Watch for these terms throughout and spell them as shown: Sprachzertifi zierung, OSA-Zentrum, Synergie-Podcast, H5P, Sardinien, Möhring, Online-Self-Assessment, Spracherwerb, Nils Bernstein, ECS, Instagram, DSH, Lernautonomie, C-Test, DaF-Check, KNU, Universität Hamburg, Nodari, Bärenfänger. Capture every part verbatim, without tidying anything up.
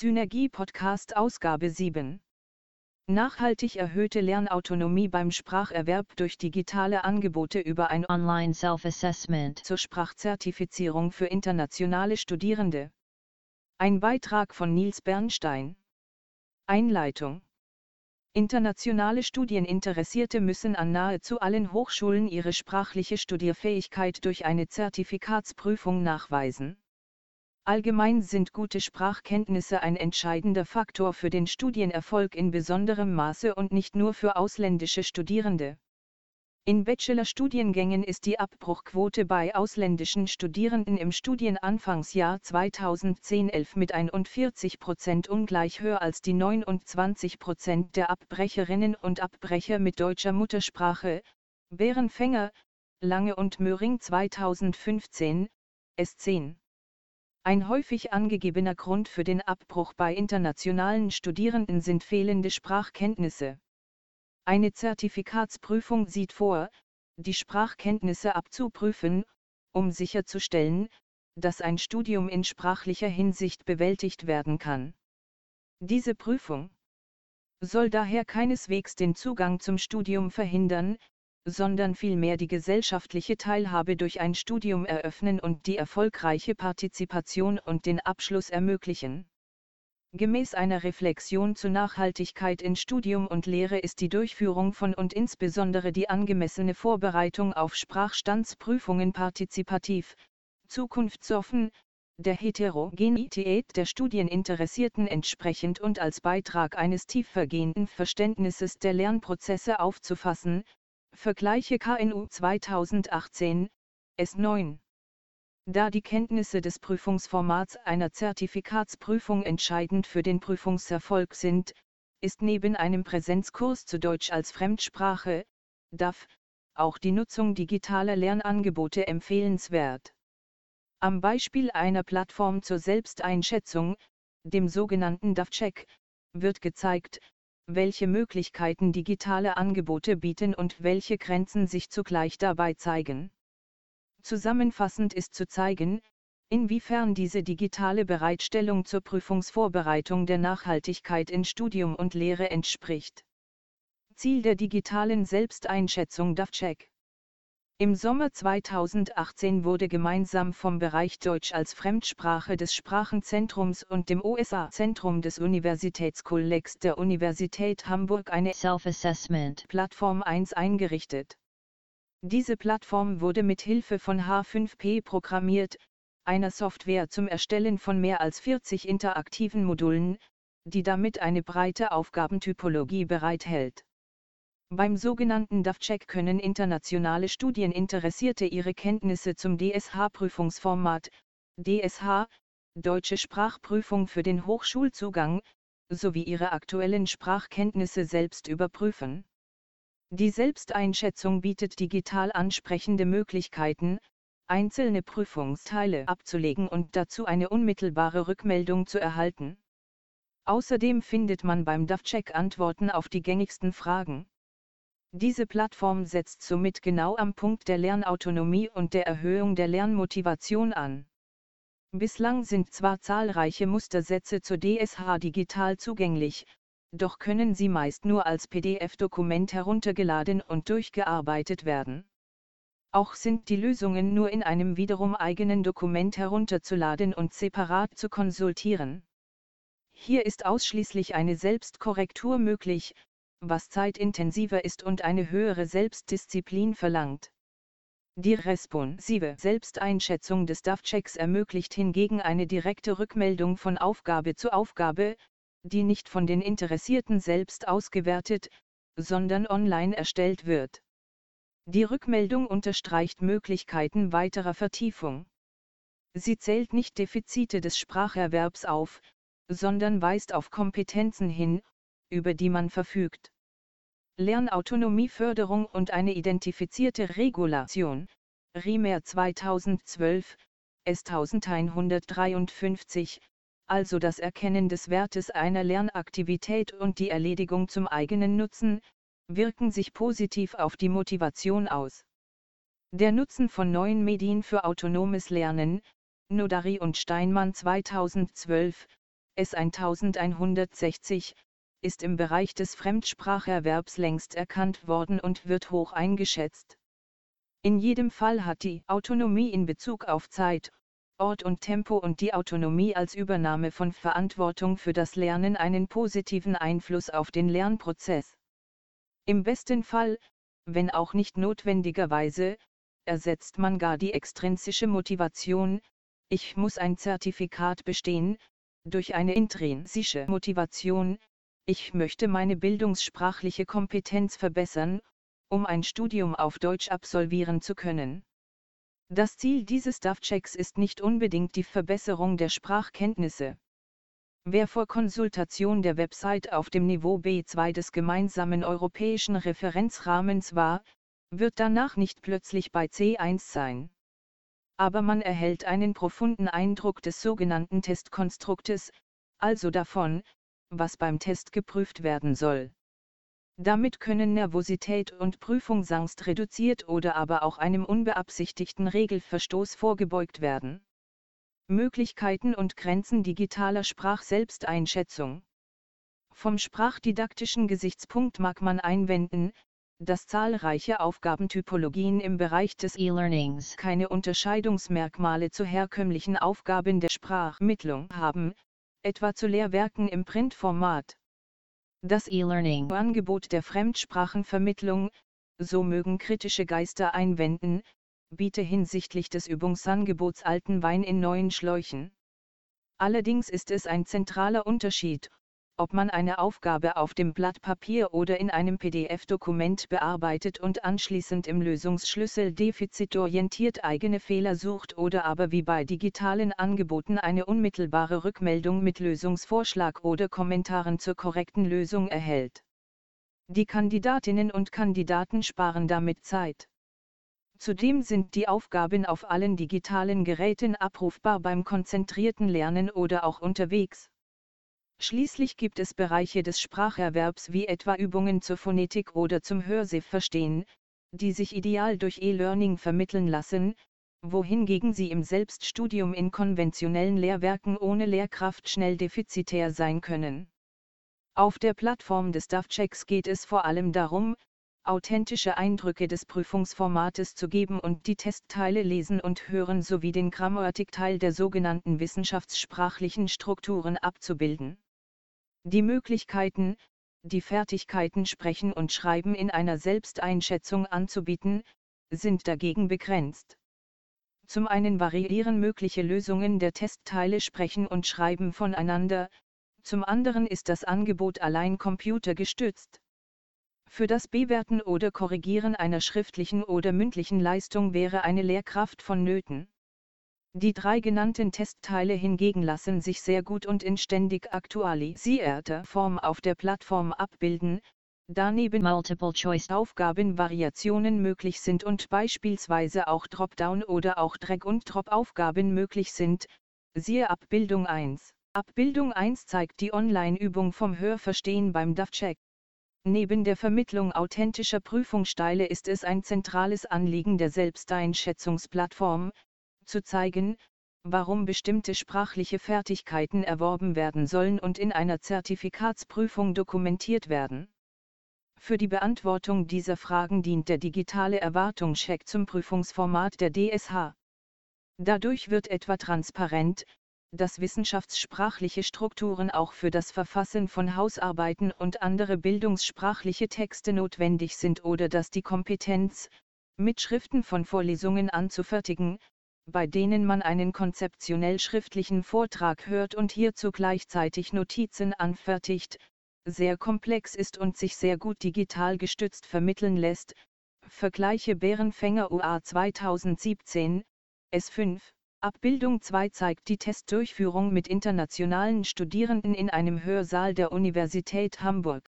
Synergie-Podcast Ausgabe sieben. Nachhaltig erhöhte Lernautonomie beim Spracherwerb durch digitale Angebote über ein Online Self-Assessment zur Sprachzertifizierung für internationale Studierende. Ein Beitrag von Nils Bernstein. Einleitung. Internationale Studieninteressierte müssen an nahezu allen Hochschulen ihre sprachliche Studierfähigkeit durch eine Zertifikatsprüfung nachweisen. Allgemein sind gute Sprachkenntnisse ein entscheidender Faktor für den Studienerfolg in besonderem Maße und nicht nur für ausländische Studierende. In Bachelorstudiengängen ist die Abbruchquote bei ausländischen Studierenden im Studienanfangsjahr zweitausendzehn elf mit einundvierzig Prozent ungleich höher als die neunundzwanzig Prozent der Abbrecherinnen und Abbrecher mit deutscher Muttersprache, Bärenfänger, Lange und Möhring zweitausendfünfzehn, S zehn. Ein häufig angegebener Grund für den Abbruch bei internationalen Studierenden sind fehlende Sprachkenntnisse. Eine Zertifikatsprüfung sieht vor, die Sprachkenntnisse abzuprüfen, um sicherzustellen, dass ein Studium in sprachlicher Hinsicht bewältigt werden kann. Diese Prüfung soll daher keineswegs den Zugang zum Studium verhindern, sondern vielmehr die gesellschaftliche Teilhabe durch ein Studium eröffnen und die erfolgreiche Partizipation und den Abschluss ermöglichen. Gemäß einer Reflexion zur Nachhaltigkeit in Studium und Lehre ist die Durchführung von und insbesondere die angemessene Vorbereitung auf Sprachstandsprüfungen partizipativ, zukunftsoffen, der Heterogenität der Studieninteressierten entsprechend und als Beitrag eines tiefergehenden Verständnisses der Lernprozesse aufzufassen. Vergleiche K N U zweitausendachtzehn, S neun. Da die Kenntnisse des Prüfungsformats einer Zertifikatsprüfung entscheidend für den Prüfungserfolg sind, ist neben einem Präsenzkurs zu Deutsch als Fremdsprache, D A F, auch die Nutzung digitaler Lernangebote empfehlenswert. Am Beispiel einer Plattform zur Selbsteinschätzung, dem sogenannten DaF-Check, wird gezeigt, welche Möglichkeiten digitale Angebote bieten und welche Grenzen sich zugleich dabei zeigen. Zusammenfassend ist zu zeigen, inwiefern diese digitale Bereitstellung zur Prüfungsvorbereitung der Nachhaltigkeit in Studium und Lehre entspricht. Ziel der digitalen Selbsteinschätzung DaF-Check. Im Sommer zweitausendachtzehn wurde gemeinsam vom Bereich Deutsch als Fremdsprache des Sprachenzentrums und dem O S A-Zentrum des Universitätskollegs der Universität Hamburg eine Self-Assessment-Plattform eins eingerichtet. Diese Plattform wurde mit Hilfe von H fünf P programmiert, einer Software zum Erstellen von mehr als vierzig interaktiven Modulen, die damit eine breite Aufgabentypologie bereithält. Beim sogenannten DaF-Check können internationale Studieninteressierte ihre Kenntnisse zum D S H-Prüfungsformat, D S H, Deutsche Sprachprüfung für den Hochschulzugang, sowie ihre aktuellen Sprachkenntnisse selbst überprüfen. Die Selbsteinschätzung bietet digital ansprechende Möglichkeiten, einzelne Prüfungsteile abzulegen und dazu eine unmittelbare Rückmeldung zu erhalten. Außerdem findet man beim DaF-Check Antworten auf die gängigsten Fragen. Diese Plattform setzt somit genau am Punkt der Lernautonomie und der Erhöhung der Lernmotivation an. Bislang sind zwar zahlreiche Mustersätze zur D S H digital zugänglich, doch können sie meist nur als P D F-Dokument heruntergeladen und durchgearbeitet werden. Auch sind die Lösungen nur in einem wiederum eigenen Dokument herunterzuladen und separat zu konsultieren. Hier ist ausschließlich eine Selbstkorrektur möglich, was zeitintensiver ist und eine höhere Selbstdisziplin verlangt. Die responsive Selbsteinschätzung des DaF-Checks ermöglicht hingegen eine direkte Rückmeldung von Aufgabe zu Aufgabe, die nicht von den Interessierten selbst ausgewertet, sondern online erstellt wird. Die Rückmeldung unterstreicht Möglichkeiten weiterer Vertiefung. Sie zählt nicht Defizite des Spracherwerbs auf, sondern weist auf Kompetenzen hin, über die man verfügt. Lernautonomieförderung und eine identifizierte Regulation, R I M E R zweitausendzwölf, S elfhundertdreiundfünfzig, also das Erkennen des Wertes einer Lernaktivität und die Erledigung zum eigenen Nutzen, wirken sich positiv auf die Motivation aus. Der Nutzen von neuen Medien für autonomes Lernen, Nodari und Steinmann zweitausendzwölf, S elfhundertsechzig, ist im Bereich des Fremdspracherwerbs längst erkannt worden und wird hoch eingeschätzt. In jedem Fall hat die Autonomie in Bezug auf Zeit, Ort und Tempo und die Autonomie als Übernahme von Verantwortung für das Lernen einen positiven Einfluss auf den Lernprozess. Im besten Fall, wenn auch nicht notwendigerweise, ersetzt man gar die extrinsische Motivation, ich muss ein Zertifikat bestehen, durch eine intrinsische Motivation, ich möchte meine bildungssprachliche Kompetenz verbessern, um ein Studium auf Deutsch absolvieren zu können. Das Ziel dieses DaF-Checks ist nicht unbedingt die Verbesserung der Sprachkenntnisse. Wer vor Konsultation der Website auf dem Niveau B zwei des gemeinsamen europäischen Referenzrahmens war, wird danach nicht plötzlich bei C eins sein. Aber man erhält einen profunden Eindruck des sogenannten Testkonstruktes, also davon, was beim Test geprüft werden soll. Damit können Nervosität und Prüfungsangst reduziert oder aber auch einem unbeabsichtigten Regelverstoß vorgebeugt werden. Möglichkeiten und Grenzen digitaler Sprachselbsteinschätzung. Vom sprachdidaktischen Gesichtspunkt mag man einwenden, dass zahlreiche Aufgabentypologien im Bereich des E-Learnings keine Unterscheidungsmerkmale zu herkömmlichen Aufgaben der Sprachmittlung haben, etwa zu Lehrwerken im Printformat. Das E-Learning-Angebot der Fremdsprachenvermittlung, so mögen kritische Geister einwenden, biete hinsichtlich des Übungsangebots alten Wein in neuen Schläuchen. Allerdings ist es ein zentraler Unterschied, ob man eine Aufgabe auf dem Blatt Papier oder in einem P D F-Dokument bearbeitet und anschließend im Lösungsschlüssel defizitorientiert eigene Fehler sucht oder aber wie bei digitalen Angeboten eine unmittelbare Rückmeldung mit Lösungsvorschlag oder Kommentaren zur korrekten Lösung erhält. Die Kandidatinnen und Kandidaten sparen damit Zeit. Zudem sind die Aufgaben auf allen digitalen Geräten abrufbar beim konzentrierten Lernen oder auch unterwegs. Schließlich gibt es Bereiche des Spracherwerbs wie etwa Übungen zur Phonetik oder zum Hörsehverstehen, die sich ideal durch E-Learning vermitteln lassen, wohingegen sie im Selbststudium in konventionellen Lehrwerken ohne Lehrkraft schnell defizitär sein können. Auf der Plattform des DaF-Checks geht es vor allem darum, authentische Eindrücke des Prüfungsformates zu geben und die Testteile lesen und hören sowie den Grammatikteil der sogenannten wissenschaftssprachlichen Strukturen abzubilden. Die Möglichkeiten, die Fertigkeiten Sprechen und Schreiben in einer Selbsteinschätzung anzubieten, sind dagegen begrenzt. Zum einen variieren mögliche Lösungen der Testteile Sprechen und Schreiben voneinander, zum anderen ist das Angebot allein computergestützt. Für das Bewerten oder Korrigieren einer schriftlichen oder mündlichen Leistung wäre eine Lehrkraft vonnöten. Die drei genannten Testteile hingegen lassen sich sehr gut und in ständig aktualisierter Form auf der Plattform abbilden, da neben Multiple-Choice-Aufgaben Variationen möglich sind und beispielsweise auch Dropdown- oder auch Drag- und Drop-Aufgaben möglich sind, siehe Abbildung eins. Abbildung eins zeigt die Online-Übung vom Hörverstehen beim DaF-Check. Neben der Vermittlung authentischer Prüfungssteile ist es ein zentrales Anliegen der Selbsteinschätzungsplattform, zu zeigen, warum bestimmte sprachliche Fertigkeiten erworben werden sollen und in einer Zertifikatsprüfung dokumentiert werden. Für die Beantwortung dieser Fragen dient der digitale Erwartungscheck zum Prüfungsformat der D S H. Dadurch wird etwa transparent, dass wissenschaftssprachliche Strukturen auch für das Verfassen von Hausarbeiten und andere bildungssprachliche Texte notwendig sind oder dass die Kompetenz, Mitschriften von Vorlesungen anzufertigen, bei denen man einen konzeptionell schriftlichen Vortrag hört und hierzu gleichzeitig Notizen anfertigt, sehr komplex ist und sich sehr gut digital gestützt vermitteln lässt, vergleiche Bärenfänger U A zweitausendsiebzehn, S fünf. Abbildung zwei zeigt die Testdurchführung mit internationalen Studierenden in einem Hörsaal der Universität Hamburg.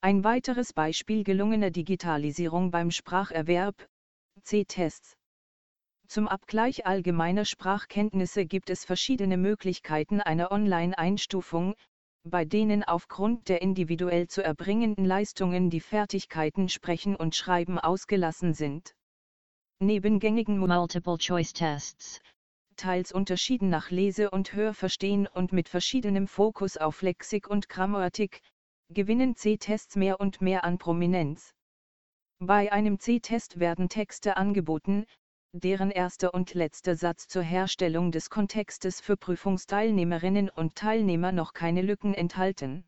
Ein weiteres Beispiel gelungener Digitalisierung beim Spracherwerb, C-Tests. Zum Abgleich allgemeiner Sprachkenntnisse gibt es verschiedene Möglichkeiten einer Online-Einstufung, bei denen aufgrund der individuell zu erbringenden Leistungen die Fertigkeiten Sprechen und Schreiben ausgelassen sind. Neben gängigen Multiple-Choice-Tests, teils unterschieden nach Lese- und Hörverstehen und mit verschiedenem Fokus auf Lexik und Grammatik, gewinnen C-Tests mehr und mehr an Prominenz. Bei einem C-Test werden Texte angeboten, deren erster und letzter Satz zur Herstellung des Kontextes für Prüfungsteilnehmerinnen und Teilnehmer noch keine Lücken enthalten.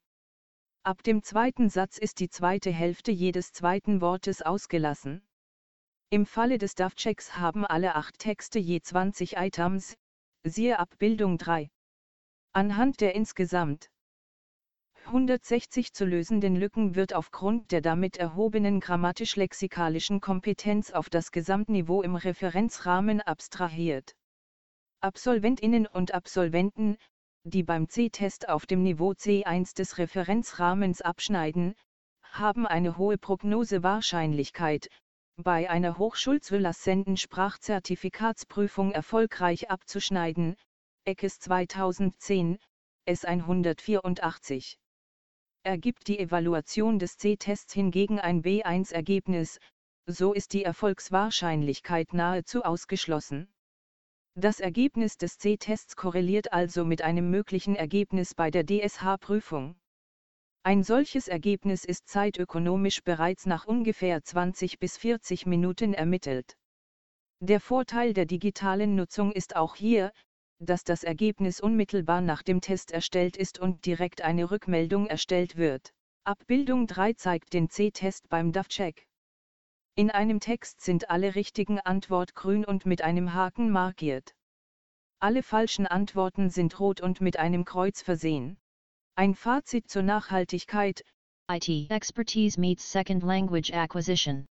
Ab dem zweiten Satz ist die zweite Hälfte jedes zweiten Wortes ausgelassen. Im Falle des DaF-Checks haben alle acht Texte je zwanzig Items, siehe Abbildung drei. Anhand der insgesamt hundertsechzig zu lösenden Lücken wird aufgrund der damit erhobenen grammatisch-lexikalischen Kompetenz auf das Gesamtniveau im Referenzrahmen abstrahiert. Absolventinnen und Absolventen, die beim C-Test auf dem Niveau C eins des Referenzrahmens abschneiden, haben eine hohe Prognosewahrscheinlichkeit, bei einer hochschulzulassenden Sprachzertifikatsprüfung erfolgreich abzuschneiden, E C S zweitausendzehn, S hundertvierundachtzig. Ergibt die Evaluation des C-Tests hingegen ein B eins Ergebnis, so ist die Erfolgswahrscheinlichkeit nahezu ausgeschlossen. Das Ergebnis des C-Tests korreliert also mit einem möglichen Ergebnis bei der D S H-Prüfung. Ein solches Ergebnis ist zeitökonomisch bereits nach ungefähr zwanzig bis vierzig Minuten ermittelt. Der Vorteil der digitalen Nutzung ist auch hier, dass das Ergebnis unmittelbar nach dem Test erstellt ist und direkt eine Rückmeldung erstellt wird. Abbildung drei zeigt den C-Test beim DaF-Check. In einem Text sind alle richtigen Antworten grün und mit einem Haken markiert. Alle falschen Antworten sind rot und mit einem Kreuz versehen. Ein Fazit zur Nachhaltigkeit: I T Expertise meets Second Language Acquisition.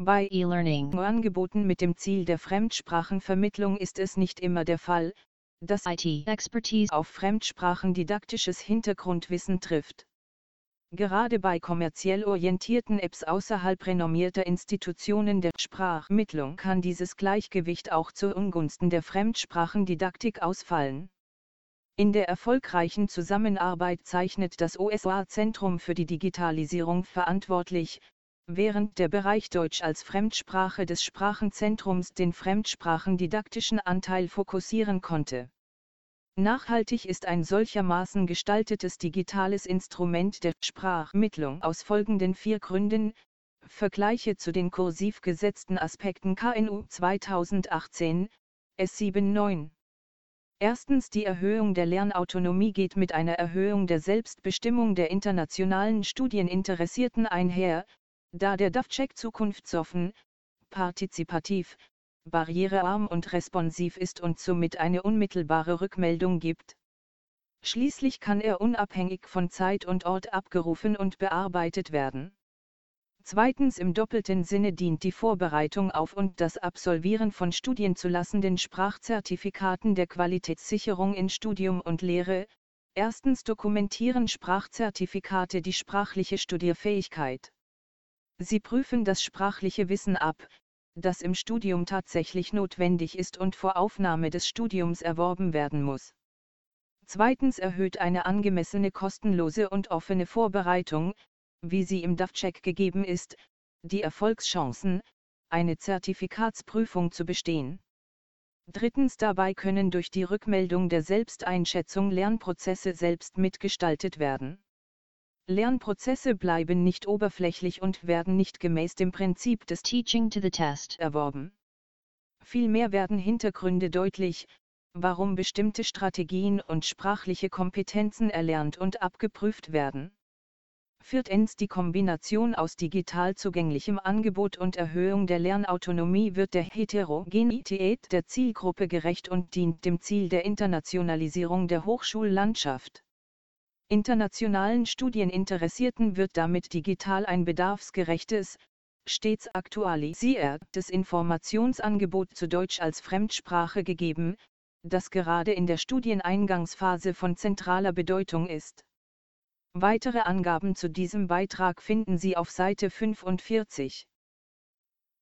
Bei E-Learning-Angeboten mit dem Ziel der Fremdsprachenvermittlung ist es nicht immer der Fall, dass I T-Expertise auf fremdsprachendidaktisches Hintergrundwissen trifft. Gerade bei kommerziell orientierten Apps außerhalb renommierter Institutionen der Sprachmittlung kann dieses Gleichgewicht auch zu Ungunsten der Fremdsprachendidaktik ausfallen. In der erfolgreichen Zusammenarbeit zeichnet das O S A-Zentrum für die Digitalisierung verantwortlich, während der Bereich Deutsch als Fremdsprache des Sprachenzentrums den fremdsprachendidaktischen Anteil fokussieren konnte. Nachhaltig ist ein solchermaßen gestaltetes digitales Instrument der Sprachmittlung aus folgenden vier Gründen: Vergleiche zu den kursiv gesetzten Aspekten K N U zweitausendachtzehn, S neunundsiebzig. Erstens, die Erhöhung der Lernautonomie geht mit einer Erhöhung der Selbstbestimmung der internationalen Studieninteressierten einher, da der DaF-Check zukunftsoffen, partizipativ, barrierearm und responsiv ist und somit eine unmittelbare Rückmeldung gibt. Schließlich kann er unabhängig von Zeit und Ort abgerufen und bearbeitet werden. Zweitens, im doppelten Sinne dient die Vorbereitung auf und das Absolvieren von studienzulassenden Sprachzertifikaten der Qualitätssicherung in Studium und Lehre. Erstens dokumentieren Sprachzertifikate die sprachliche Studierfähigkeit. Sie prüfen das sprachliche Wissen ab, das im Studium tatsächlich notwendig ist und vor Aufnahme des Studiums erworben werden muss. Zweitens erhöht eine angemessene, kostenlose und offene Vorbereitung, wie sie im DaF-Check gegeben ist, die Erfolgschancen, eine Zertifikatsprüfung zu bestehen. Drittens, dabei können durch die Rückmeldung der Selbsteinschätzung Lernprozesse selbst mitgestaltet werden. Lernprozesse bleiben nicht oberflächlich und werden nicht gemäß dem Prinzip des Teaching to the Test erworben. Vielmehr werden Hintergründe deutlich, warum bestimmte Strategien und sprachliche Kompetenzen erlernt und abgeprüft werden. Viertens, die Kombination aus digital zugänglichem Angebot und Erhöhung der Lernautonomie wird der Heterogenität der Zielgruppe gerecht und dient dem Ziel der Internationalisierung der Hochschullandschaft. Internationalen Studieninteressierten wird damit digital ein bedarfsgerechtes, stets aktualisiertes Informationsangebot zu Deutsch als Fremdsprache gegeben, das gerade in der Studieneingangsphase von zentraler Bedeutung ist. Weitere Angaben zu diesem Beitrag finden Sie auf Seite fünfundvierzig.